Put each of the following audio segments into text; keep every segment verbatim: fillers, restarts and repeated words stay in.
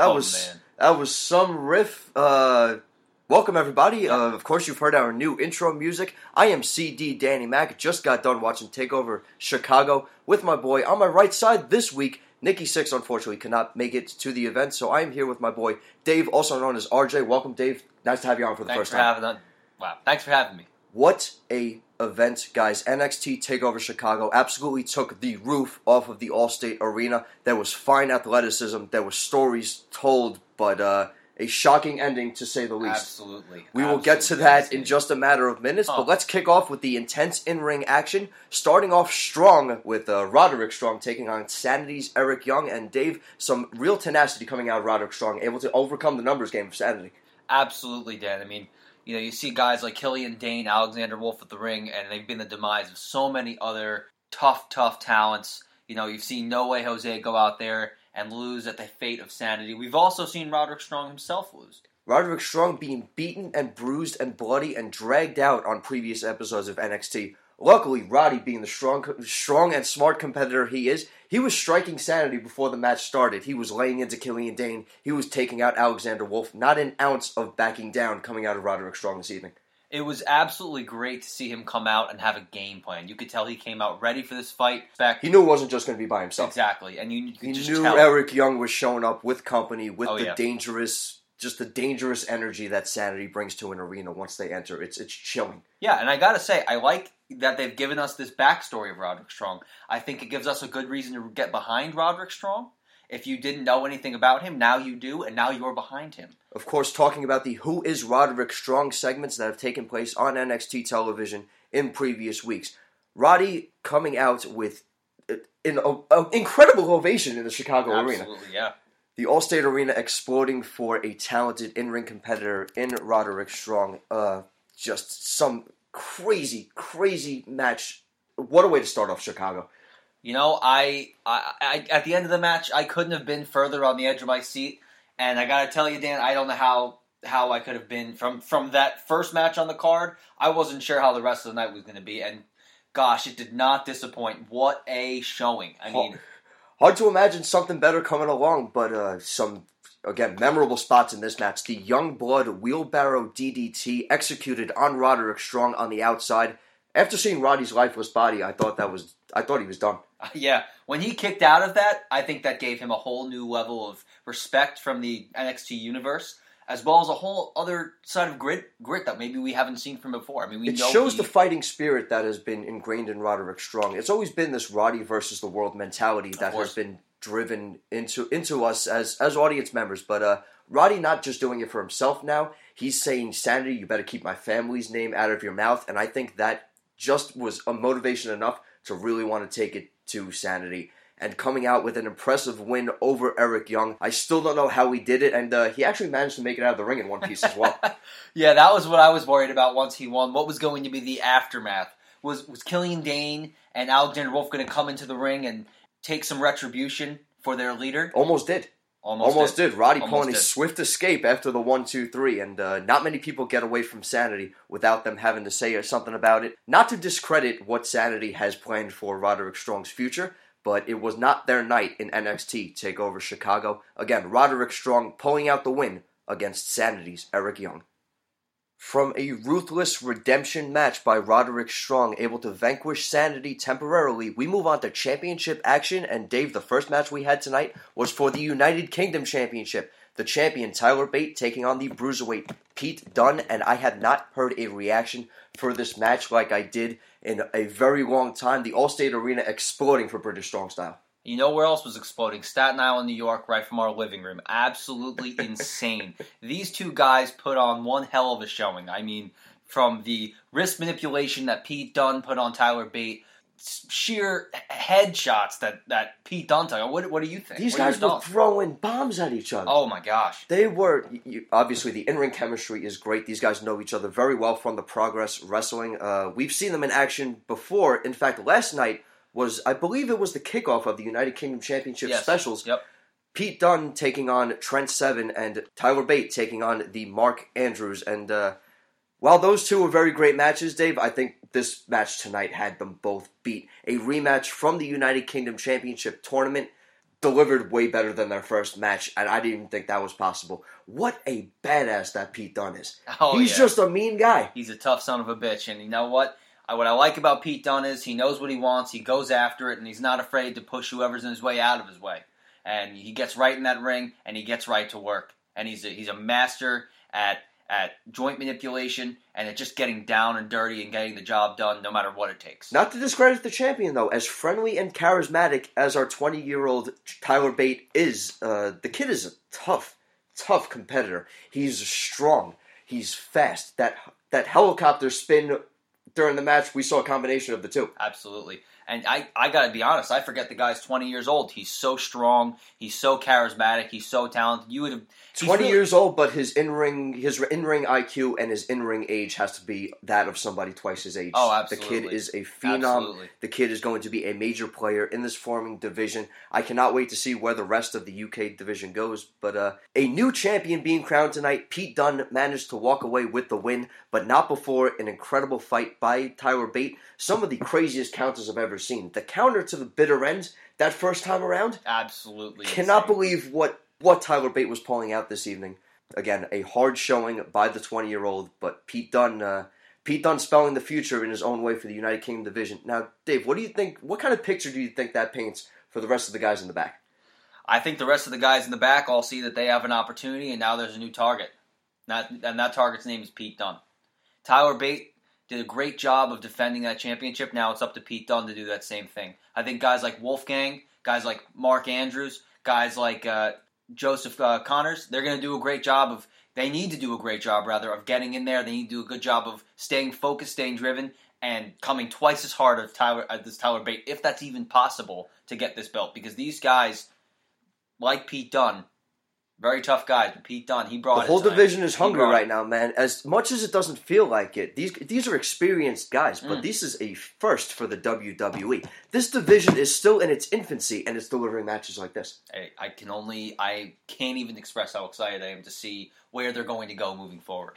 That oh, was man. that was some riff. Uh, welcome everybody. Uh, of course, you've heard our new intro music. I am CDanny Mac. Just got done watching Takeover Chicago with my boy on my right side this week. Nikki Six unfortunately could not make it to the event, so I am here with my boy Dave, also known as R J. Welcome, Dave. Nice to have you on for the Thanks first for time. Having wow! Thanks for having me. What a event, guys. N X T Takeover Chicago absolutely took the roof off of the Allstate Arena. There was fine athleticism. There were stories told, but uh, a shocking ending to say the least. Absolutely. We Absolutely. will get to that in just a matter of minutes, huh. but let's kick off with the intense in-ring action, starting off strong with uh, Roderick Strong taking on Sanity's Eric Young, and Dave, some real tenacity coming out of Roderick Strong, able to overcome the numbers game of Sanity. Absolutely, Dan. I mean, you know, you see guys like Killian Dane, Alexander Wolfe at the ring, and they've been the demise of so many other tough, tough talents. You know, you've seen No Way Jose go out there and lose at the fate of Sanity. We've also seen Roderick Strong himself lose. Roderick Strong being beaten and bruised and bloody and dragged out on previous episodes of N X T. Luckily, Roddy, being the strong strong and smart competitor he is, he was striking Sanity before the match started. He was laying into Killian Dane. He was taking out Alexander Wolfe. Not an ounce of backing down coming out of Roderick Strong this evening. It was absolutely great to see him come out and have a game plan. You could tell he came out ready for this fight. Back- he knew it wasn't just going to be by himself. Exactly. And you, you could he just knew tell- Eric Young was showing up with company, with oh, the yeah. dangerous... Just the dangerous energy that Sanity brings to an arena once they enter. It's it's chilling. Yeah, and I gotta say, I like that they've given us this backstory of Roderick Strong. I think it gives us a good reason to get behind Roderick Strong. If you didn't know anything about him, now you do, and now you're behind him. Of course, talking about the Who is Roderick Strong segments that have taken place on N X T television in previous weeks. Roddy coming out with an incredible ovation in the Chicago Absolutely, arena. Absolutely, yeah. The Allstate Arena exploding for a talented in-ring competitor in Roderick Strong. Uh, just some crazy, crazy match. What a way to start off Chicago. You know, I, I, I at the end of the match, I couldn't have been further on the edge of my seat. And I got to tell you, Dan, I don't know how, how I could have been. From, from that first match on the card, I wasn't sure how the rest of the night was going to be. And gosh, it did not disappoint. What a showing. I mean... Oh. Hard to imagine something better coming along, but uh, some, again, memorable spots in this match. The Youngblood Wheelbarrow D D T executed on Roderick Strong on the outside. After seeing Roddy's lifeless body, I thought that was, I thought he was done. Yeah, when he kicked out of that, I think that gave him a whole new level of respect from the N X T universe, as well as a whole other side of grit, grit that maybe we haven't seen from before. I mean, we It know shows we... the fighting spirit that has been ingrained in Roderick Strong. It's always been this Roddy versus the world mentality that has been driven into into us as, as audience members. But uh, Roddy not just doing it for himself now. He's saying, Sanity, you better keep my family's name out of your mouth. And I think that just was a motivation enough to really want to take it to Sanity. And coming out with an impressive win over Eric Young. I still don't know how he did it, and uh, he actually managed to make it out of the ring in one piece as well. Yeah, that was what I was worried about once he won. What was going to be the aftermath? Was was Killian Dane and Alexander Wolfe going to come into the ring and take some retribution for their leader? Almost did. Almost, Almost did. did. Roddy Almost pulling did. a swift escape after the one, two, three, and uh, not many people get away from Sanity without them having to say something about it. Not to discredit what Sanity has planned for Roderick Strong's future, but it was not their night in N X T TakeOver Chicago. Again, Roderick Strong pulling out the win against Sanity's Eric Young. From a ruthless redemption match by Roderick Strong, able to vanquish Sanity temporarily, we move on to championship action. And Dave, the first match we had tonight was for the United Kingdom Championship. The champion, Tyler Bate, taking on the bruiserweight, Pete Dunne. And I have not heard a reaction for this match like I did in a very long time. The Allstate Arena exploding for British Strong Style. You know where else was exploding? Staten Island, New York, right from our living room. Absolutely insane. These two guys put on one hell of a showing. I mean, from the wrist manipulation that Pete Dunne put on Tyler Bate, sheer headshots that, that Pete Dunne took. What, what do you think? These what guys were done? throwing bombs at each other. Oh my gosh. They were, you, obviously the in-ring chemistry is great. These guys know each other very well from the Progress Wrestling. Uh, we've seen them in action before. In fact, last night was, I believe it was the kickoff of the United Kingdom Championship yes. specials. Yep. Pete Dunne taking on Trent Seven and Tyler Bate taking on the Mark Andrews. And uh, while those two were very great matches, Dave, I think this match tonight had them both beat. A rematch from the United Kingdom Championship tournament. delivered way better than their first match, and I didn't even think that was possible. What a badass that Pete Dunne is. Oh, He's yeah. just a mean guy. He's a tough son of a bitch, and you know what? I, what I like about Pete Dunne is he knows what he wants, he goes after it, and he's not afraid to push whoever's in his way out of his way. And he gets right in that ring, and he gets right to work. And he's a, he's a master at at joint manipulation and at just getting down and dirty and getting the job done no matter what it takes. Not to discredit the champion, though. As friendly and charismatic as our twenty-year-old Tyler Bate is, uh, the kid is a tough, tough competitor. He's strong. He's fast. That that helicopter spin during the match, we saw a combination of the two. Absolutely. And I, I got to be honest, I forget the guy's twenty years old. He's so strong. He's so charismatic. He's so talented. You would have twenty really, years old, but his in-ring his in-ring I Q and his in-ring age has to be that of somebody twice his age. Oh, absolutely. The kid is a phenom. Absolutely. The kid is going to be a major player in this forming division. I cannot wait to see where the rest of the U K division goes. But uh, a new champion being crowned tonight, Pete Dunne managed to walk away with the win, but not before an incredible fight by Tyler Bate. Some of the craziest counters I've ever seen. The counter to the bitter end that first time around. Absolutely. Cannot insane. believe what, what Tyler Bate was pulling out this evening. Again, a hard showing by the twenty-year-old, but Pete Dunne, uh, Pete Dunne spelling the future in his own way for the United Kingdom division. Now, Dave, what do you think, what kind of picture do you think that paints for the rest of the guys in the back? I think the rest of the guys in the back all see that they have an opportunity, and now there's a new target. Not, and that target's name is Pete Dunne. Tyler Bate did a great job of defending that championship. Now it's up to Pete Dunne to do that same thing. I think guys like Wolfgang, guys like Mark Andrews, guys like uh, Joseph uh, Connors, they're going to do a great job of, they need to do a great job, rather, of getting in there. They need to do a good job of staying focused, staying driven, and coming twice as hard as Tyler, uh, this Tyler Bate, if that's even possible, to get this belt. Because these guys, like Pete Dunne, very tough guy, Pete Dunne. He brought the whole it division is he hungry right it. now, man. As much as it doesn't feel like it, these these are experienced guys, but mm. this is a first for the W W E. This division is still in its infancy, and it's delivering matches like this. I, I can only, I can't even express how excited I am to see where they're going to go moving forward.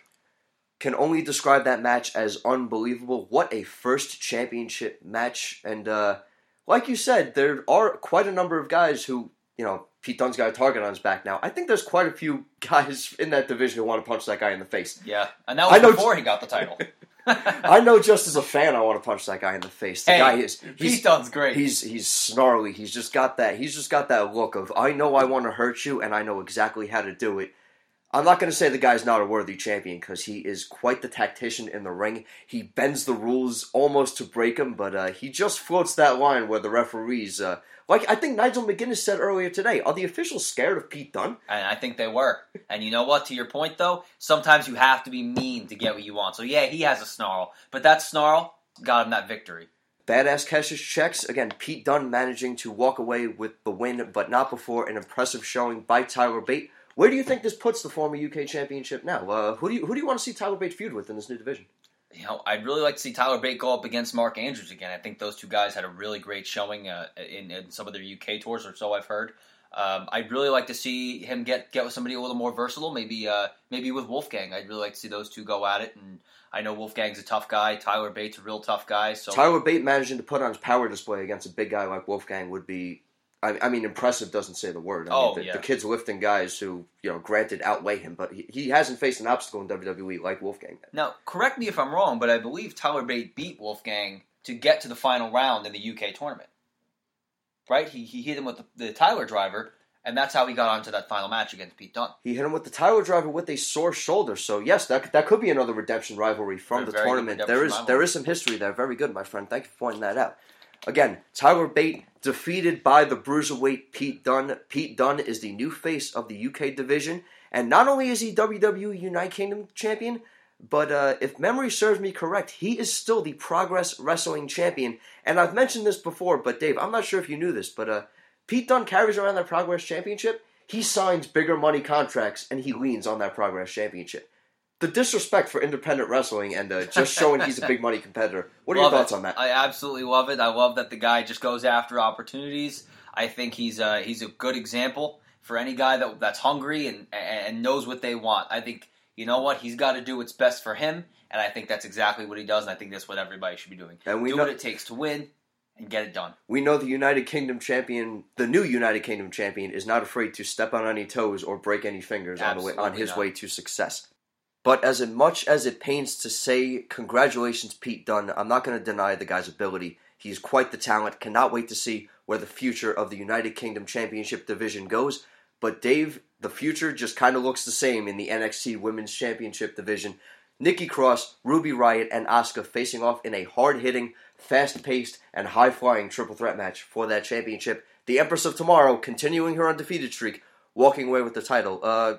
Can only describe that match as unbelievable. What a first championship match, and uh, like you said, there are quite a number of guys who, you know, Pete Dunne's got a target on his back now. I think there's quite a few guys in that division who want to punch that guy in the face. Yeah, and that was before he got the title. I know just as a fan I want to punch that guy in the face. The hey, guy is Pete Dunne's great. He's he's snarly. He's just got that he's just got that look of, I know I want to hurt you and I know exactly how to do it. I'm not going to say the guy's not a worthy champion because he is quite the tactician in the ring. He bends the rules almost to break them, but uh, he just floats that line where the referees, uh, like I think Nigel McGuinness said earlier today, are the officials scared of Pete Dunne? And I think they were. And you know what? To your point, though, sometimes you have to be mean to get what you want. So yeah, he has a snarl, but that snarl got him that victory. Badass cash's checks. Again, Pete Dunne managing to walk away with the win, but not before an impressive showing by Tyler Bate. Where do you think this puts the former U K Championship now? Uh, who do you who do you want to see Tyler Bate feud with in this new division? You know, I'd really like to see Tyler Bate go up against Mark Andrews again. I think those two guys had a really great showing uh, in, in some of their U K tours, or so I've heard. Um, I'd really like to see him get, get with somebody a little more versatile, maybe uh, maybe with Wolfgang. I'd really like to see those two go at it. And I know Wolfgang's a tough guy. Tyler Bate's a real tough guy. So Tyler Bate managing to put on his power display against a big guy like Wolfgang would be, I mean, impressive doesn't say the word. I oh, mean, the, yeah. the kid's lifting guys who, you know, granted, outweigh him, but he, he hasn't faced an obstacle in W W E like Wolfgang. Now, correct me if I'm wrong, but I believe Tyler Bate beat Wolfgang to get to the final round in the U K tournament. Right? He he hit him with the, the Tyler driver, and that's how he got onto that final match against Pete Dunne. He hit him with the Tyler driver with a sore shoulder, so yes, that that could be another redemption rivalry from very, the very tournament. There is rivalry. There is some history there. Very good, my friend. Thank you for pointing that out. Again, Tyler Bate defeated by the bruiserweight Pete Dunne. Pete Dunne is the new face of the U K division. And not only is he W W E United Kingdom champion, but uh, if memory serves me correct, he is still the Progress Wrestling champion. And I've mentioned this before, but Dave, I'm not sure if you knew this, but uh, Pete Dunne carries around that Progress championship. He signs bigger money contracts, and he leans on that Progress championship. The disrespect for independent wrestling and uh, just showing he's a big money competitor. What are love your thoughts it. on that? I absolutely love it. I love that the guy just goes after opportunities. I think he's a, he's a good example for any guy that that's hungry and, and knows what they want. I think, you know what, he's got to do what's best for him, and I think that's exactly what he does, and I think that's what everybody should be doing. And we do know- what it takes to win. and get it done. We know the United Kingdom champion, the new United Kingdom champion, is not afraid to step on any toes or break any fingers on, the way, on his not. way to success. But as much as it pains to say congratulations, Pete Dunne, I'm not going to deny the guy's ability. He's quite the talent. Cannot wait to see where the future of the United Kingdom Championship division goes. But Dave, the future just kind of looks the same in the N X T Women's Championship division. Nikki Cross, Ruby Riott, and Asuka facing off in a hard-hitting, fast-paced, and high-flying triple threat match for that championship. The Empress of Tomorrow, continuing her undefeated streak, walking away with the title. Uh...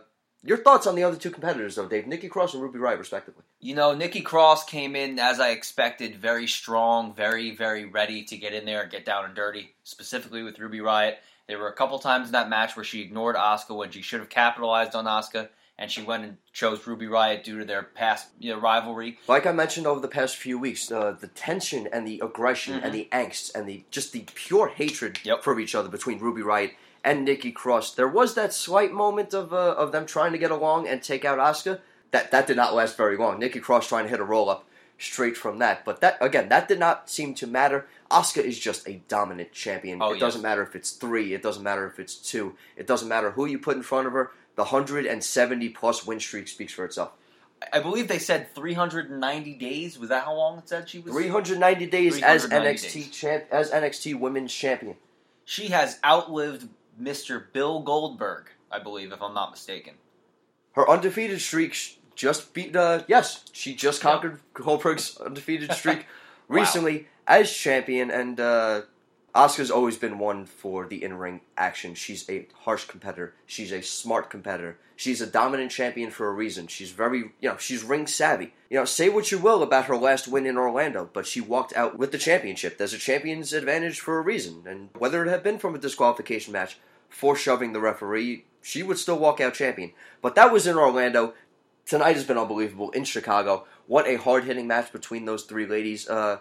Your thoughts on the other two competitors, though, Dave? Nikki Cross and Ruby Riott, respectively. You know, Nikki Cross came in, as I expected, very strong, very, very ready to get in there and get down and dirty, specifically with Ruby Riott. There were a couple times in that match where she ignored Asuka when she should have capitalized on Asuka, and she went and chose Ruby Riott due to their past you know, rivalry. Like I mentioned over the past few weeks, uh, the tension and the aggression mm-hmm. and the angst and the just the pure hatred yep. for each other between Ruby Riott and Nikki Cross. There was that slight moment of uh, of them trying to get along and take out Asuka. That that did not last very long. Nikki Cross trying to hit a roll-up straight from that. But that again, that did not seem to matter. Asuka is just a dominant champion. Oh, it yes. doesn't matter if it's three. It doesn't matter if it's two. It doesn't matter who you put in front of her. The one hundred seventy-plus win streak speaks for itself. I believe they said three hundred ninety days. Was that how long it said she was? three hundred ninety days three hundred ninety as N X T champ as N X T Women's Champion. She has outlived Mister Bill Goldberg, I believe, if I'm not mistaken. Her undefeated streak just beat, uh, yes, she just conquered yep. Goldberg's undefeated streak wow. recently as champion, and uh, Asuka's always been one for the in-ring action. She's a harsh competitor. She's a smart competitor. She's a dominant champion for a reason. She's very, you know, she's ring savvy. You know, say what you will about her last win in Orlando, but she walked out with the championship. There's a champion's advantage for a reason, and whether it had been from a disqualification match for shoving the referee, she would still walk out champion. But that was in Orlando. Tonight has been unbelievable in Chicago. What a hard-hitting match between those three ladies. Uh,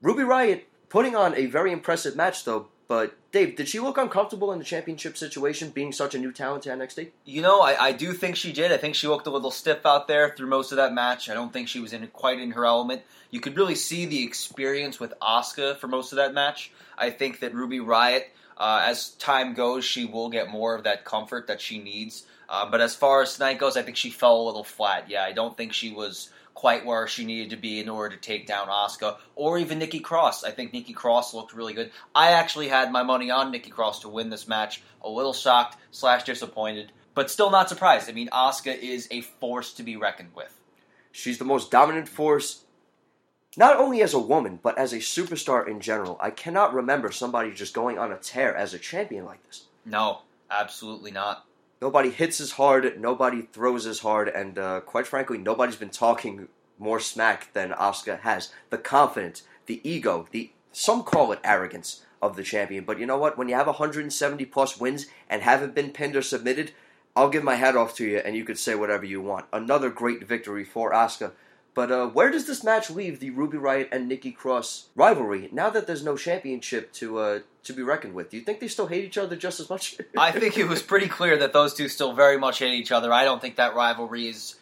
Ruby Riott putting on a very impressive match, though. But, Dave, did she look uncomfortable in the championship situation, being such a new talent to N X T? You know, I, I do think she did. I think she looked a little stiff out there through most of that match. I don't think she was in quite in her element. You could really see the experience with Asuka for most of that match. I think that Ruby Riott, uh, as time goes, she will get more of that comfort that she needs. Uh, but as far as tonight goes, I think she fell a little flat. Yeah, I don't think she was quite where she needed to be in order to take down Asuka, or even Nikki Cross. I think Nikki Cross looked really good. I actually had my money on Nikki Cross to win this match. A little shocked slash disappointed, but still not surprised. I mean, Asuka is a force to be reckoned with. She's the most dominant force, not only as a woman, but as a superstar in general. I cannot remember somebody just going on a tear as a champion like this. No, absolutely not. Nobody hits as hard, nobody throws as hard, and uh, quite frankly, nobody's been talking more smack than Asuka has. The confidence, the ego, the some call it arrogance of the champion. But you know what? When you have one hundred seventy plus wins and haven't been pinned or submitted, I'll give my hat off to you, and you could say whatever you want. Another great victory for Asuka. But uh, where does this match leave the Ruby Riott and Nikki Cross rivalry now that there's no championship to uh, to be reckoned with? Do you think they still hate each other just as much? I think it was pretty clear that those two still very much hate each other. I don't think that rivalry is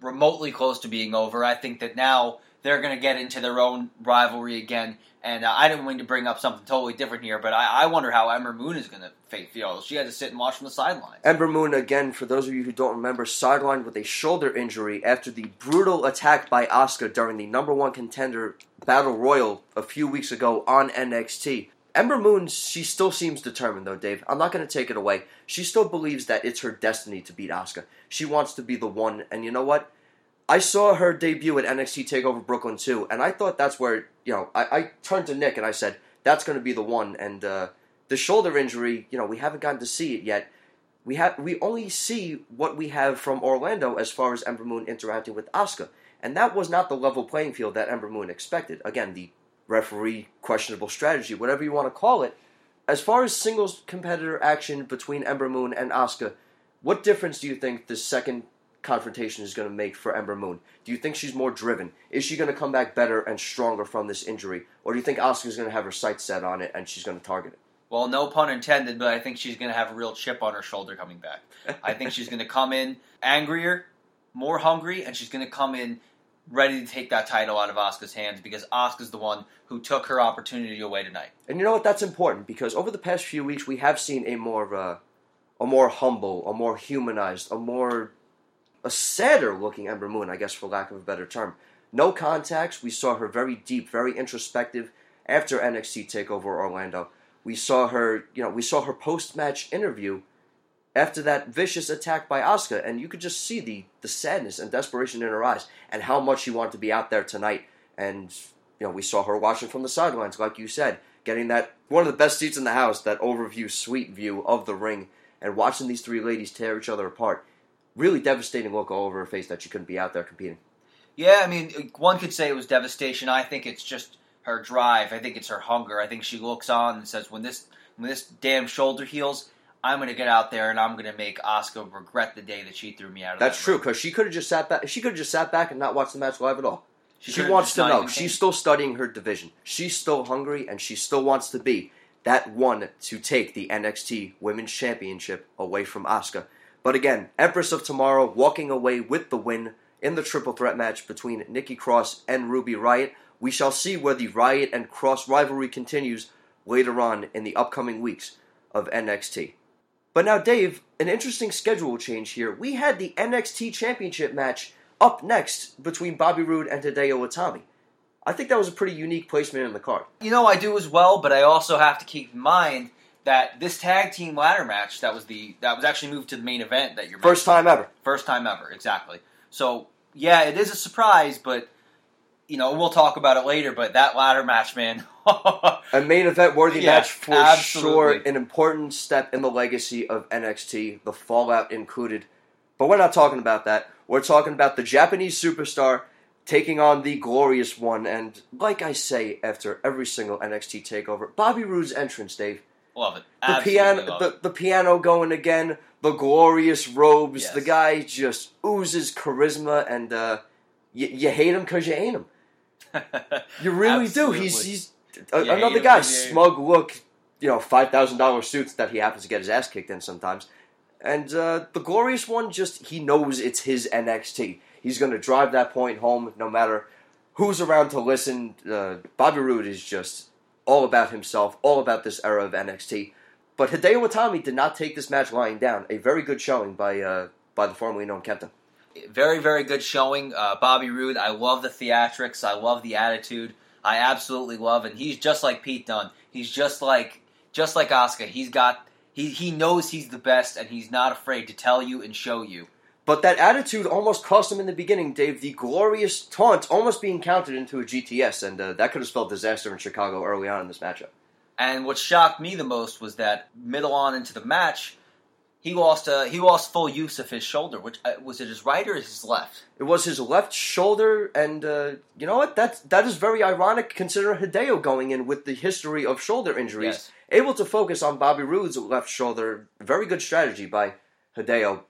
remotely close to being over. I think that now they're going to get into their own rivalry again. And uh, I didn't mean to bring up something totally different here, but I, I wonder how Ember Moon is going to feel. She had to sit and watch from the sidelines. Ember Moon, again, for those of you who don't remember, sidelined with a shoulder injury after the brutal attack by Asuka during the number one contender Battle Royal a few weeks ago on N X T. Ember Moon, she still seems determined, though, Dave. I'm not going to take it away. She still believes that it's her destiny to beat Asuka. She wants to be the one, and you know what? I saw her debut at N X T Takeover Brooklyn two, and I thought that's where, you know, I, I turned to Nick and I said, that's going to be the one. And uh, the shoulder injury, you know, we haven't gotten to see it yet. We have we only see what we have from Orlando as far as Ember Moon interacting with Asuka. And that was not the level playing field that Ember Moon expected. Again, the referee questionable strategy, whatever you want to call it. As far as singles competitor action between Ember Moon and Asuka, what difference do you think the second confrontation is going to make for Ember Moon? Do you think she's more driven? Is she going to come back better and stronger from this injury? Or do you think Asuka's going to have her sights set on it and she's going to target it? Well, no pun intended, but I think she's going to have a real chip on her shoulder coming back. I think she's going to come in angrier, more hungry, and she's going to come in ready to take that title out of Asuka's hands, because Asuka's the one who took her opportunity away tonight. And you know what? That's important, because over the past few weeks, we have seen a more, uh, a more humble, a more humanized, a more, a sadder-looking Ember Moon, I guess, for lack of a better term. No contacts. We saw her very deep, very introspective after N X T Takeover Orlando. We saw her, you know, we saw her post-match interview after that vicious attack by Asuka, and you could just see the, the sadness and desperation in her eyes and how much she wanted to be out there tonight. And, you know, we saw her watching from the sidelines, like you said, getting that, one of the best seats in the house, that overview, suite view of the ring, and watching these three ladies tear each other apart. Really devastating look all over her face that she couldn't be out there competing. Yeah, I mean, one could say it was devastation. I think it's just her drive. I think it's her hunger. I think she looks on and says, when this when this damn shoulder heals, I'm going to get out there and I'm going to make Asuka regret the day that she threw me out of the ring. That's true, because she could have just sat back. She could have just sat back and not watched the match live at all. She, she wants to know. She's still studying her division. She's still hungry, and she still wants to be that one to take the N X T Women's Championship away from Asuka. But again, Empress of Tomorrow walking away with the win in the triple threat match between Nikki Cross and Ruby Riott. We shall see where the Riott and Cross rivalry continues later on in the upcoming weeks of N X T. But now, Dave, an interesting schedule change here. We had the N X T Championship match up next between Bobby Roode and Hideo Itami. I think that was a pretty unique placement in the card. You know, I do as well, but I also have to keep in mind that this tag team ladder match that was the that was actually moved to the main event that you're first mentioning. time ever. First time ever, exactly. So yeah, it is a surprise, but you know, we'll talk about it later, but that ladder match, man. A main event worthy yeah, match for absolutely. sure. An important step in the legacy of N X T, the fallout included. But we're not talking about that. We're talking about the Japanese superstar taking on the glorious one. And like I say after every single N X T takeover, Bobby Roode's entrance, Dave. Love it. The absolutely piano, love the, it. the piano going again, the glorious robes. Yes. The guy just oozes charisma, and uh, y- you hate him because you ain't him. You really do. He's he's a, yeah, another guy, smug look, you know, five thousand dollars suits that he happens to get his ass kicked in sometimes. And uh, the glorious one, just, he knows it's his N X T. He's going to drive that point home no matter who's around to listen. Uh, Bobby Roode is just all about himself, all about this era of N X T. But Hideo Itami did not take this match lying down. A very good showing by uh, by the formerly known Kenta. Very, very good showing. Uh, Bobby Roode, I love the theatrics. I love the attitude. I absolutely love, and he's just like Pete Dunne. He's just like just like Asuka. He's got he he knows he's the best, and he's not afraid to tell you and show you. But that attitude almost cost him in the beginning, Dave. The glorious taunt almost being countered into a G T S, and uh, that could have spelled disaster in Chicago early on in this matchup. And what shocked me the most was that middle on into the match, He lost uh, he lost full use of his shoulder. Which uh, was it his right or his left? It was his left shoulder, and uh, you know what? That that is very ironic considering Hideo going in with the history of shoulder injuries, yes. able to focus on Bobby Roode's left shoulder. Very good strategy by Hideo.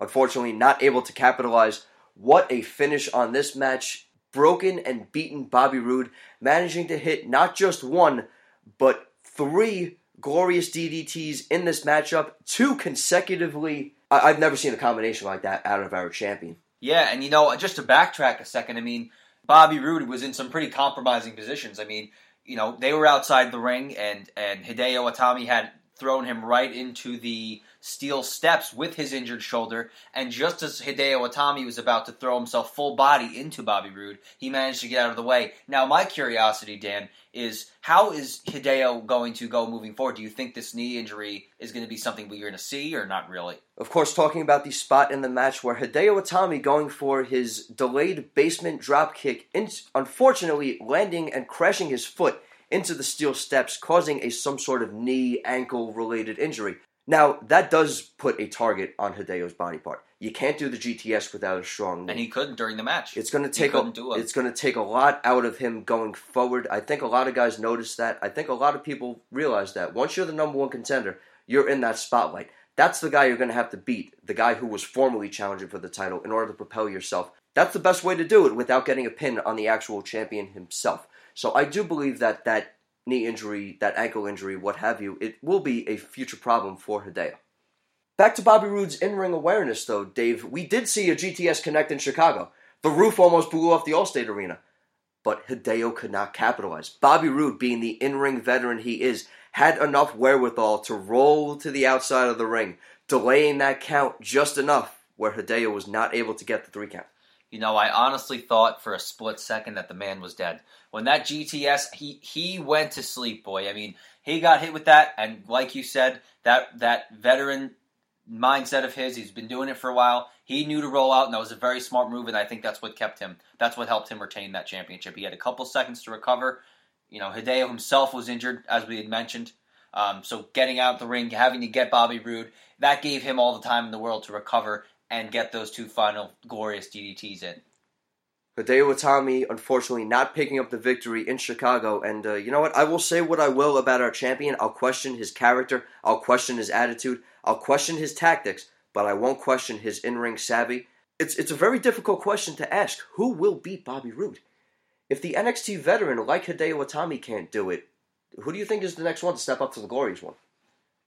Unfortunately, not able to capitalize. What a finish on this match! Broken and beaten Bobby Roode, managing to hit not just one, but three glorious D D Ts in this matchup, two consecutively. I- I've never seen a combination like that out of our champion. Yeah, and you know, just to backtrack a second, I mean, Bobby Roode was in some pretty compromising positions. I mean, you know, they were outside the ring, and, and Hideo Itami had thrown him right into the steel steps with his injured shoulder, and just as Hideo Itami was about to throw himself full body into Bobby Roode, he managed to get out of the way. Now, my curiosity, Dan, is how is Hideo going to go moving forward? Do you think this knee injury is going to be something we're going to see, or not really? Of course, talking about the spot in the match where Hideo Itami going for his delayed basement dropkick, unfortunately landing and crashing his foot into the steel steps, causing a some sort of knee, ankle-related injury. Now, that does put a target on Hideo's body part. You can't do the G T S without a strong knee. And he couldn't during the match. It's going to take a, it's going to take a lot out of him going forward. I think a lot of guys notice that. I think a lot of people realize that. Once you're the number one contender, you're in that spotlight. That's the guy you're going to have to beat, the guy who was formerly challenging for the title, in order to propel yourself. That's the best way to do it without getting a pin on the actual champion himself. So I do believe that that knee injury, that ankle injury, what have you, it will be a future problem for Hideo. Back to Bobby Roode's in-ring awareness, though, Dave. We did see a G T S connect in Chicago. The roof almost blew off the Allstate Arena. But Hideo could not capitalize. Bobby Roode, being the in-ring veteran he is, had enough wherewithal to roll to the outside of the ring, delaying that count just enough where Hideo was not able to get the three count. You know, I honestly thought for a split second that the man was dead. When that G T S, he, he went to sleep, boy. I mean, he got hit with that, and like you said, that that veteran mindset of his, he's been doing it for a while. He knew to roll out, and that was a very smart move, and I think that's what kept him. That's what helped him retain that championship. He had a couple seconds to recover. You know, Hideo himself was injured, as we had mentioned. Um, so getting out of the ring, having to get Bobby Roode, that gave him all the time in the world to recover and get those two final glorious D D Ts in. Hideo Itami, unfortunately, not picking up the victory in Chicago. And uh, you know what? I will say what I will about our champion. I'll question his character. I'll question his attitude. I'll question his tactics. But I won't question his in-ring savvy. It's it's a very difficult question to ask. Who will beat Bobby Roode? If the N X T veteran like Hideo Itami can't do it, who do you think is the next one to step up to the glorious one?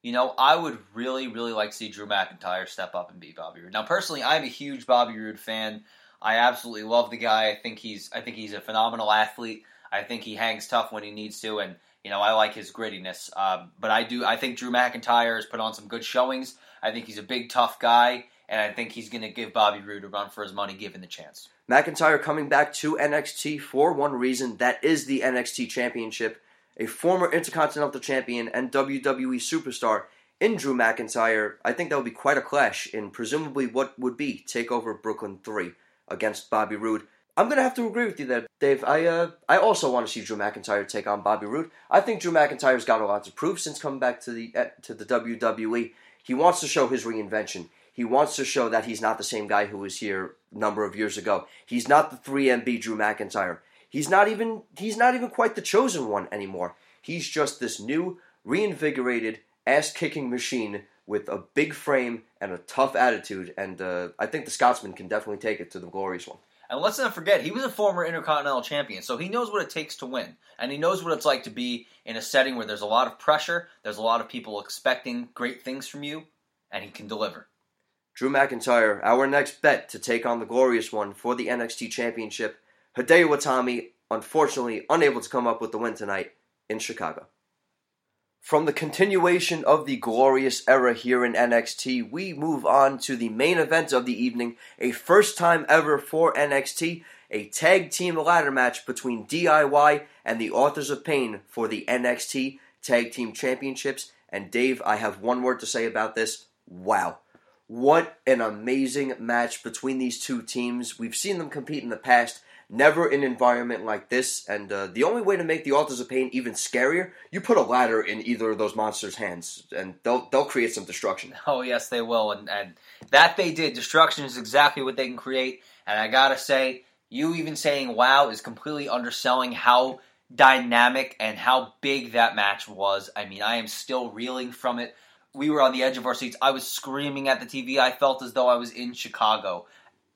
You know, I would really, really like to see Drew McIntyre step up and beat Bobby Roode. Now, personally, I'm a huge Bobby Roode fan. I absolutely love the guy. I think he's I think he's a phenomenal athlete. I think he hangs tough when he needs to, and you know, I like his grittiness. Um, but I do I think Drew McIntyre has put on some good showings. I think he's a big, tough guy, and I think he's going to give Bobby Roode a run for his money, given the chance. McIntyre coming back to N X T for one reason. That is the N X T Championship. A former Intercontinental Champion and W W E Superstar in Drew McIntyre. I think that would be quite a clash in presumably what would be TakeOver Brooklyn three against Bobby Roode. I'm going to have to agree with you there, Dave. I uh, I also want to see Drew McIntyre take on Bobby Roode. I think Drew McIntyre's got a lot to prove since coming back to the uh, to the W W E. He wants to show his reinvention. He wants to show that he's not the same guy who was here a number of years ago. He's not the three M B Drew McIntyre. He's not even he's not even quite the chosen one anymore. He's just this new, reinvigorated, ass-kicking machine with a big frame and a tough attitude. And uh, I think the Scotsman can definitely take it to the glorious one. And let's not forget, he was a former Intercontinental Champion, so he knows what it takes to win. And he knows what it's like to be in a setting where there's a lot of pressure, there's a lot of people expecting great things from you, and he can deliver. Drew McIntyre, our next bet to take on the glorious one for the N X T Championship. Hideo Itami, unfortunately, unable to come up with the win tonight in Chicago. From the continuation of the glorious era here in N X T, we move on to the main event of the evening, a first time ever for N X T, a tag team ladder match between D I Y and the Authors of Pain for the N X T Tag Team Championships. And Dave, I have one word to say about this. Wow. What an amazing match between these two teams. We've seen them compete in the past. Never an environment like this, and uh, the only way to make the Authors of Pain even scarier, you put a ladder in either of those monsters' hands, and they'll they'll create some destruction. Oh, yes, they will, and, and that they did. Destruction is exactly what they can create, and I gotta say, you even saying wow is completely underselling how dynamic and how big that match was. I mean, I am still reeling from it. We were on the edge of our seats. I was screaming at the T V. I felt as though I was in Chicago.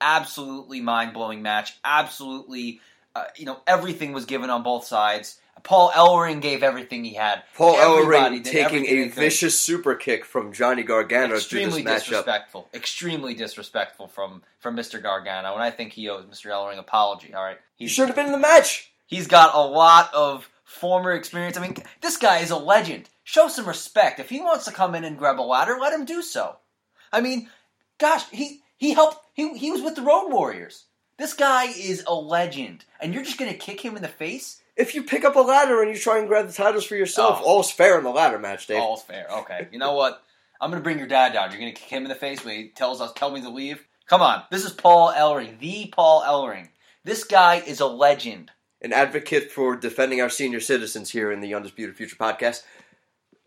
Absolutely mind-blowing match. Absolutely, uh, you know, everything was given on both sides. Paul Ellering gave everything he had. Paul Ellering taking a vicious super kick from Johnny Gargano through this matchup. Extremely disrespectful. Extremely disrespectful from, from Mister Gargano, and I think he owes Mister Ellering an apology, all right? He should have been in the match! He's got a lot of former experience. I mean, this guy is a legend. Show some respect. If he wants to come in and grab a ladder, let him do so. I mean, gosh, he... He helped. He he was with the Road Warriors. This guy is a legend, and you're just gonna kick him in the face? If you pick up a ladder and you try and grab the titles for yourself, oh. All's fair in the ladder match, Dave. All's fair. Okay. You know what? I'm gonna bring your dad down. You're gonna kick him in the face when he tells us, tell me to leave. Come on. This is Paul Ellering, the Paul Ellering. This guy is a legend. An advocate for defending our senior citizens here in the Undisputed Future podcast.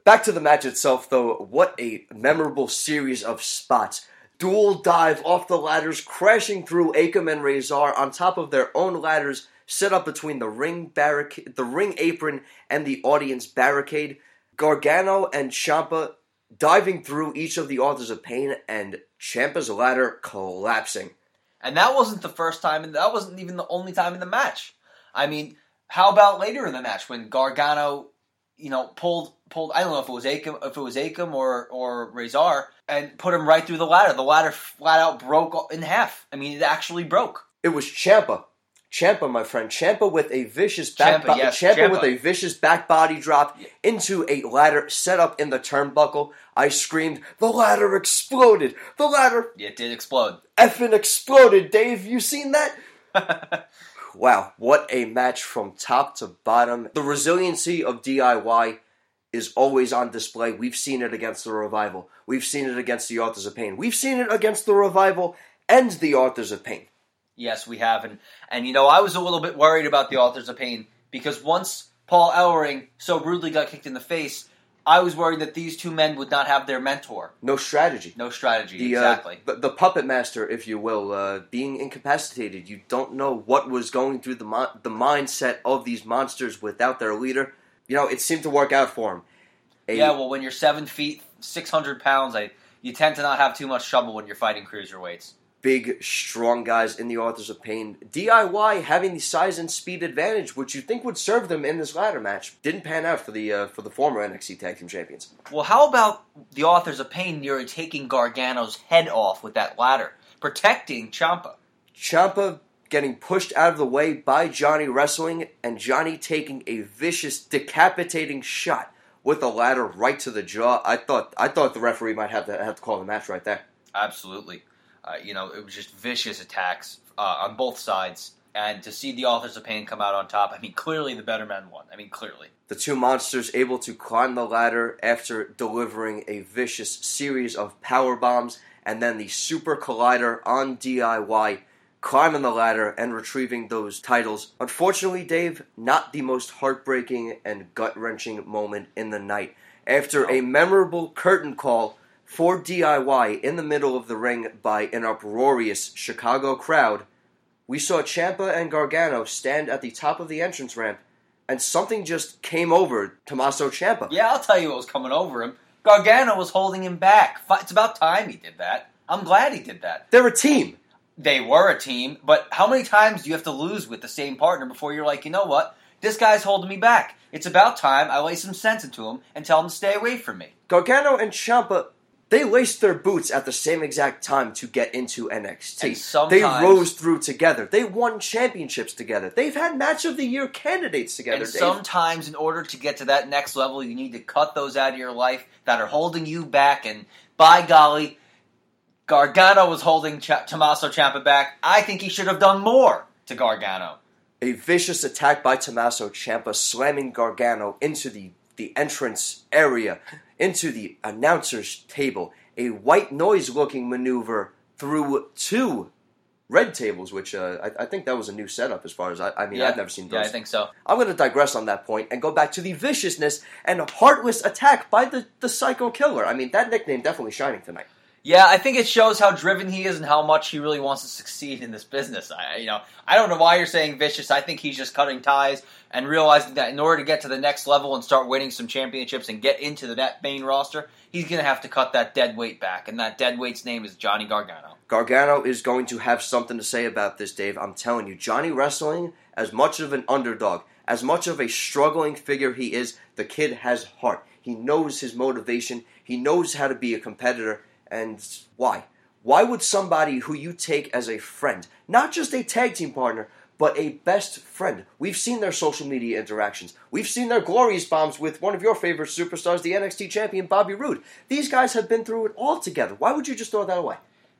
Back to the match itself, though. What a memorable series of spots. Dual dive off the ladders, crashing through Akam and Razor on top of their own ladders set up between the ring barricade, the ring apron and the audience barricade. Gargano and Ciampa diving through each of the Authors of Pain and Ciampa's ladder collapsing. And that wasn't the first time, and that wasn't even the only time in the match. I mean, how about later in the match when Gargano, you know, pulled pulled. I don't know if it was Akam, if it was Akam or or Razor. And put him right through the ladder. The ladder flat out broke in half. I mean, it actually broke. It was Ciampa. Ciampa, my friend. Ciampa with a vicious back Ciampa, bo- yes, Ciampa, Ciampa with a vicious back body drop into a ladder set up in the turnbuckle. I screamed, the ladder exploded. The ladder. It did explode. Effing exploded, Dave. You seen that? Wow, what a match from top to bottom. The resiliency of D I Y is always on display. We've seen it against the Revival. We've seen it against the Authors of Pain. We've seen it against the Revival and the Authors of Pain. Yes, we have. And, and you know, I was a little bit worried about the Authors of Pain because once Paul Ellering so rudely got kicked in the face, I was worried that these two men would not have their mentor. No strategy. No strategy, the, exactly. Uh, the puppet master, if you will, uh, being incapacitated. You don't know what was going through the mo- the mindset of these monsters without their leader. You know, it seemed to work out for him. A- yeah, well, when you're seven feet, six hundred pounds, I, you tend to not have too much trouble when you're fighting cruiserweights. Big, strong guys in the Authors of Pain. D I Y having the size and speed advantage, which you think would serve them in this ladder match, didn't pan out for the uh, for the former N X T Tag Team Champions. Well, how about the Authors of Pain nearly taking Gargano's head off with that ladder, protecting Ciampa? Ciampa getting pushed out of the way by Johnny wrestling, and Johnny taking a vicious, decapitating shot with a ladder right to the jaw. I thought I thought the referee might have to have to call the match right there. Absolutely. Uh, you know, it was just vicious attacks uh, on both sides. And to see the Authors of Pain come out on top, I mean, clearly the better men won. I mean, clearly. The two monsters able to climb the ladder after delivering a vicious series of power bombs, and then the super collider on D I Y, climbing the ladder and retrieving those titles. Unfortunately, Dave, not the most heartbreaking and gut-wrenching moment in the night. After a memorable curtain call for D I Y in the middle of the ring by an uproarious Chicago crowd, we saw Ciampa and Gargano stand at the top of the entrance ramp, and something just came over Tommaso Ciampa. Yeah, I'll tell you what was coming over him. Gargano was holding him back. It's about time he did that. I'm glad he did that. They're a team. They were a team, but how many times do you have to lose with the same partner before you're like, you know what? This guy's holding me back. It's about time I lay some sense into him and tell him to stay away from me. Gargano and Ciampa, they laced their boots at the same exact time to get into N X T. They rose through together. They won championships together. They've had match of the year candidates together. And Dave, sometimes in order to get to that next level, you need to cut those out of your life that are holding you back. And by golly, Gargano was holding Ch- Tommaso Ciampa back. I think he should have done more to Gargano. A vicious attack by Tommaso Ciampa, slamming Gargano into the, the entrance area, into the announcer's table, a white noise-looking maneuver through two red tables, which uh, I, I think that was a new setup as far as, I, I mean, yeah. I've never seen those. Yeah, I think so. I'm going to digress on that point and go back to the viciousness and heartless attack by the, the Psycho Killer. I mean, that nickname definitely shining tonight. Yeah, I think it shows how driven he is and how much he really wants to succeed in this business. I, you know, I don't know why you're saying vicious. I think he's just cutting ties and realizing that in order to get to the next level and start winning some championships and get into the that main roster, he's going to have to cut that dead weight back, and that dead weight's name is Johnny Gargano. Gargano is going to have something to say about this, Dave. I'm telling you, Johnny wrestling, as much of an underdog, as much of a struggling figure he is, the kid has heart. He knows his motivation. He knows how to be a competitor. And why? Why would somebody who you take as a friend, not just a tag team partner, but a best friend? We've seen their social media interactions. We've seen their glorious bombs with one of your favorite superstars, the N X T champion, Bobby Roode. These guys have been through it all together. Why would you just throw that away?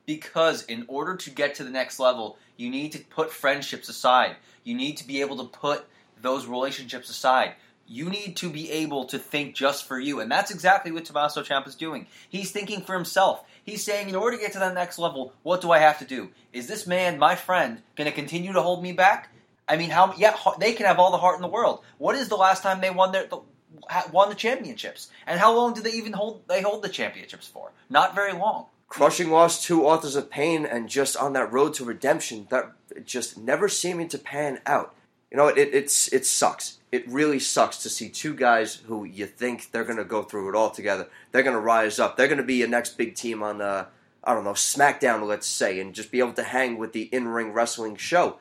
Because in order to get to the next level, you need to put friendships aside. You need to be able to put those relationships aside. You need to be able to think just for you, and that's exactly what Tommaso Ciampa's doing. He's thinking for himself. He's saying, in order to get to that next level, what do I have to do? Is this man, my friend, going to continue to hold me back? I mean, how? Yeah, they can have all the heart in the world. What is the last time they won their the, won the championships? And how long do they even hold? They hold the championships for? Not very long. Crushing loss to Authors of Pain, and just on that road to redemption, that just never seeming to pan out. You know, it it's it sucks. It really sucks to see two guys who you think they're going to go through it all together. They're going to rise up. They're going to be a next big team on, uh, I don't know, SmackDown, let's say, and just be able to hang with the in-ring wrestling show.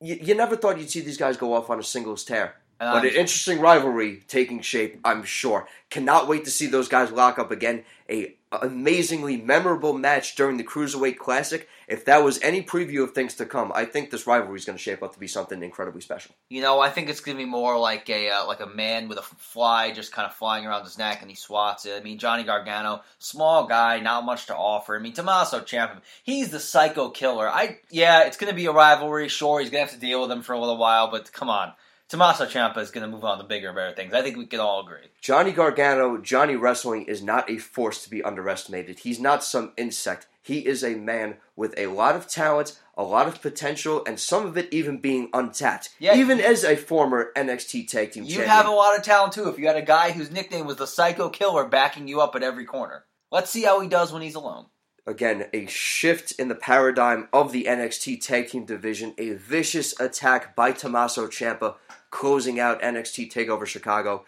You, you never thought you'd see these guys go off on a singles tear. And but I'm, an interesting rivalry taking shape, I'm sure. Cannot wait to see those guys lock up again. A amazingly memorable match during the Cruiserweight Classic. If that was any preview of things to come, I think this rivalry is going to shape up to be something incredibly special. You know, I think it's going to be more like a uh, like a man with a fly just kind of flying around his neck and he swats it. I mean, Johnny Gargano, small guy, not much to offer. I mean, Tommaso Ciampa, he's the psycho killer. I yeah, it's going to be a rivalry. Sure, he's going to have to deal with him for a little while, but come on. Tommaso Ciampa is going to move on to bigger and better things. I think we can all agree. Johnny Gargano, Johnny Wrestling, is not a force to be underestimated. He's not some insect. He is a man with a lot of talent, a lot of potential, and some of it even being untapped. Yeah, even you, as a former N X T Tag Team Champion. You have a lot of talent, too, if you had a guy whose nickname was the Psycho Killer backing you up at every corner. Let's see how he does when he's alone. Again, a shift in the paradigm of the N X T Tag Team Division. A vicious attack by Tommaso Ciampa, closing out N X T TakeOver Chicago.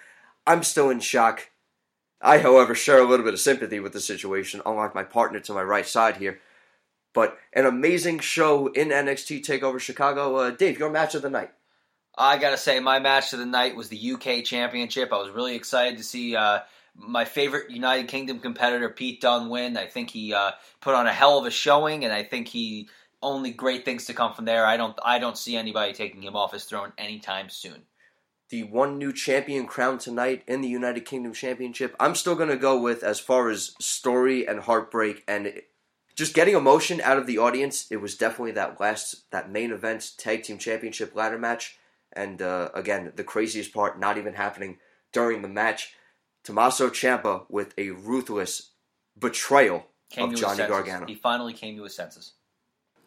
I'm still in shock. I, however, share a little bit of sympathy with the situation, unlike my partner to my right side here. But an amazing show in N X T TakeOver Chicago. Uh, Dave, your match of the night. I gotta say, my match of the night was the U K Championship. I was really excited to see uh, my favorite United Kingdom competitor, Pete Dunne, win. I think he uh, put on a hell of a showing, and I think he... Only great things to come from there. I don't I don't see anybody taking him off his throne anytime soon. The one new champion crowned tonight in the United Kingdom Championship, I'm still going to go with, as far as story and heartbreak and just getting emotion out of the audience, it was definitely that last, that main event Tag Team Championship ladder match. And uh, again, the craziest part not even happening during the match. Tommaso Ciampa with a ruthless betrayal of Johnny Gargano. He finally came to his senses.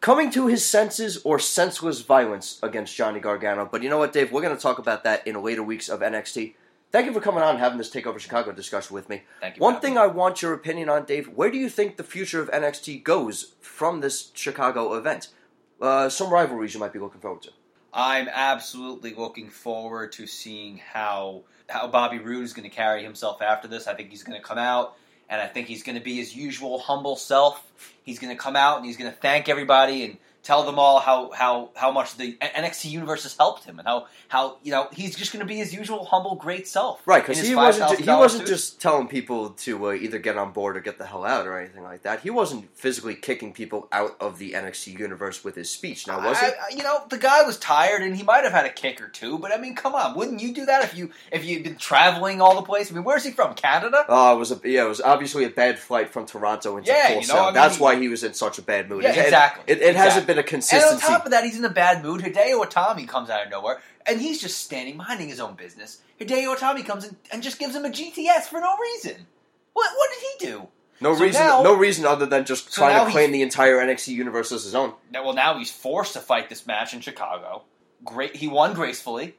Coming to his senses or senseless violence against Johnny Gargano. But you know what, Dave? We're going to talk about that in later weeks of N X T. Thank you for coming on and having this TakeOver Chicago discussion with me. Thank you. One thing I want your opinion on, Dave, where do you think the future of N X T goes from this Chicago event? Uh, some rivalries you might be looking forward to. I'm absolutely looking forward to seeing how, how Bobby Roode is going to carry himself after this. I think he's going to come out. And I think he's going to be his usual humble self. He's going to come out and he's going to thank everybody and tell them all how, how, how much the N X T universe has helped him and how, how you know he's just going to be his usual humble great self. Right, because he wasn't ju- he wasn't suit. just telling people to uh, either get on board or get the hell out or anything like that. He wasn't physically kicking people out of the N X T universe with his speech. Now was it? You know, the guy was tired and he might have had a kick or two, but I mean, come on, wouldn't you do that if you if you'd been traveling all the place? I mean, where's he from? Canada? Oh, uh, it was a, yeah, it was obviously a bad flight from Toronto into yeah, Full Sail. You know, I mean, that's he, why he was in such a bad mood. Yeah, it, exactly. It, it, it exactly. hasn't. A consistency. And on top of that, he's in a bad mood. Hideo Itami comes out of nowhere, and he's just standing, minding his own business. Hideo Itami comes in and just gives him a G T S for no reason. What What did he do? No so reason now, No reason other than just so trying to claim the entire N X T universe as his own. Now, well, now he's forced to fight this match in Chicago. Great, he won gracefully,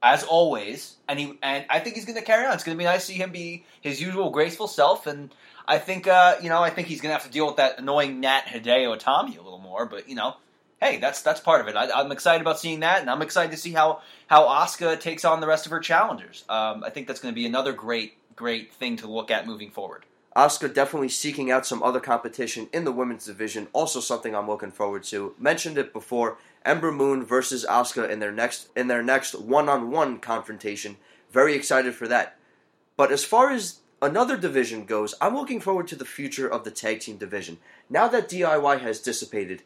as always, and he and I think he's going to carry on. It's going to be nice to see him be his usual graceful self, and I think uh, you know I think he's going to have to deal with that annoying Nat Hideo Itami a little more. But you know, hey, that's that's part of it. I, I'm excited about seeing that, and I'm excited to see how how Asuka takes on the rest of her challengers. Um, I think that's going to be another great great thing to look at moving forward. Asuka definitely seeking out some other competition in the women's division. Also, something I'm looking forward to. Mentioned it before. Ember Moon versus Asuka in their next in their next one-on-one confrontation. Very excited for that. But as far as another division goes, I'm looking forward to the future of the tag team division. Now that D I Y has dissipated,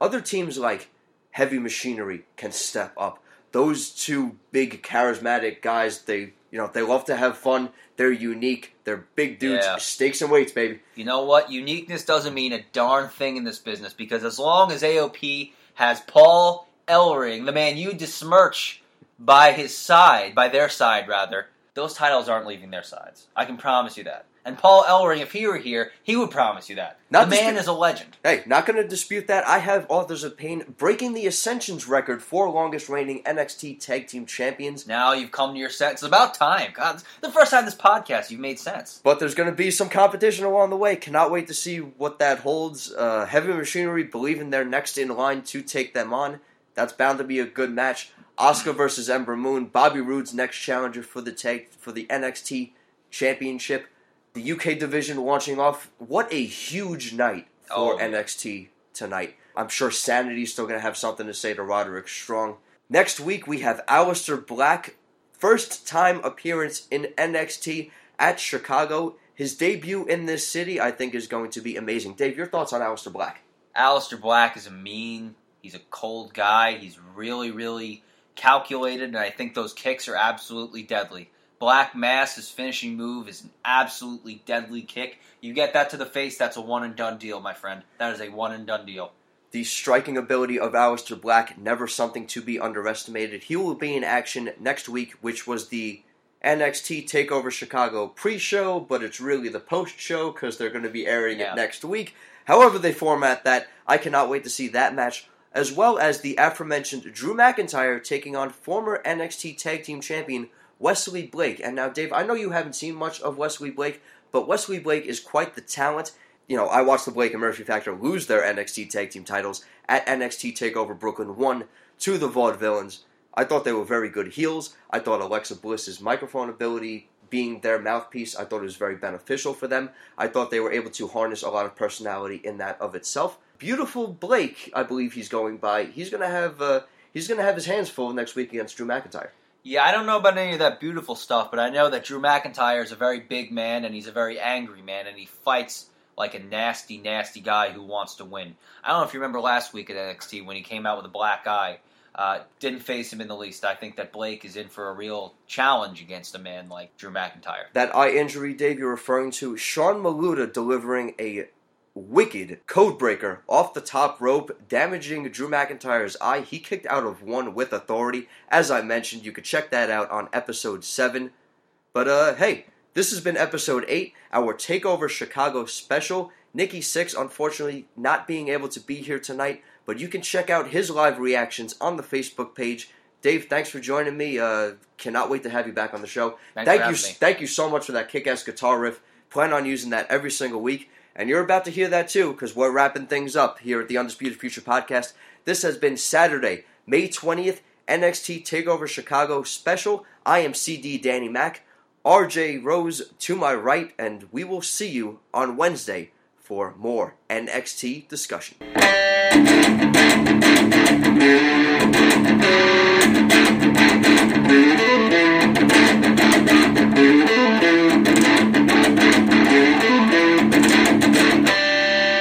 other teams like Heavy Machinery can step up. Those two big charismatic guys, they you know they love to have fun. They're unique. They're big dudes. Yeah. Stakes and weights, baby. You know what? Uniqueness doesn't mean a darn thing in this business, because as long as A O P has Paul Ellering, the man you besmirch, by his side, by their side, rather, those titles aren't leaving their sides. I can promise you that. And Paul Ellering, if he were here, he would promise you that. Not the dispu- man is a legend. Hey, not going to dispute that. I have Authors of Pain breaking the Ascension's record for longest reigning N X T Tag Team Champions. Now you've come to your sense. It's about time. God, the first time this podcast, you've made sense. But there's going to be some competition along the way. Cannot wait to see what that holds. Uh, Heavy Machinery believing they're next in line to take them on. That's bound to be a good match. Asuka versus Ember Moon, Bobby Roode's next challenger for the tag for the N X T Championship. The U K division launching off. What a huge night for oh, N X T tonight. I'm sure Sanity's still going to have something to say to Roderick Strong. Next week, we have Aleister Black first time appearance in N X T at Chicago. His debut in this city, I think, is going to be amazing. Dave, your thoughts on Aleister Black? Aleister Black is a mean, he's a cold guy, he's really, really calculated, and I think those kicks are absolutely deadly. Black Mass, his finishing move, is an absolutely deadly kick. You get that to the face, that's a one-and-done deal, my friend. That is a one-and-done deal. The striking ability of Aleister Black, never something to be underestimated. He will be in action next week, which was the N X T Takeover Chicago pre-show, but it's really the post-show because they're going to be airing yeah. it next week. However they format that, I cannot wait to see that match, as well as the aforementioned Drew McIntyre taking on former N X T Tag Team Champion Wesley Blake. And now, Dave, I know you haven't seen much of Wesley Blake, but Wesley Blake is quite the talent. You know, I watched the Blake and Murphy Factor lose their N X T Tag Team titles at N X T TakeOver Brooklyn one to the Vaudevillains. I thought they were very good heels. I thought Alexa Bliss's microphone ability being their mouthpiece, I thought it was very beneficial for them. I thought they were able to harness a lot of personality in that of itself. Beautiful Blake, I believe he's going by. He's going to have uh, he's going to have his hands full next week against Drew McIntyre. Yeah, I don't know about any of that beautiful stuff, but I know that Drew McIntyre is a very big man, and he's a very angry man, and he fights like a nasty, nasty guy who wants to win. I don't know if you remember last week at N X T when he came out with a black eye. Uh, didn't face him in the least. I think that Blake is in for a real challenge against a man like Drew McIntyre. That eye injury, Dave, you're referring to, Sean Maluta delivering a wicked codebreaker off the top rope, damaging Drew McIntyre's eye. He kicked out of one with authority. As I mentioned, you could check that out on episode seven. But, uh, hey, this has been episode eight, our Takeover Chicago special. Nikki Sixx, unfortunately, not being able to be here tonight, but you can check out his live reactions on the Facebook page. Dave, thanks for joining me. Uh, cannot wait to have you back on the show. Thanks thank for you, me. Thank you so much for that kick-ass guitar riff. Plan on using that every single week. And you're about to hear that too, because we're wrapping things up here at the Undisputed Future Podcast. This has been Saturday, May twentieth, N X T TakeOver Chicago special. I am CDanny Mac, R J Rose to my right, and we will see you on Wednesday for more N X T discussion.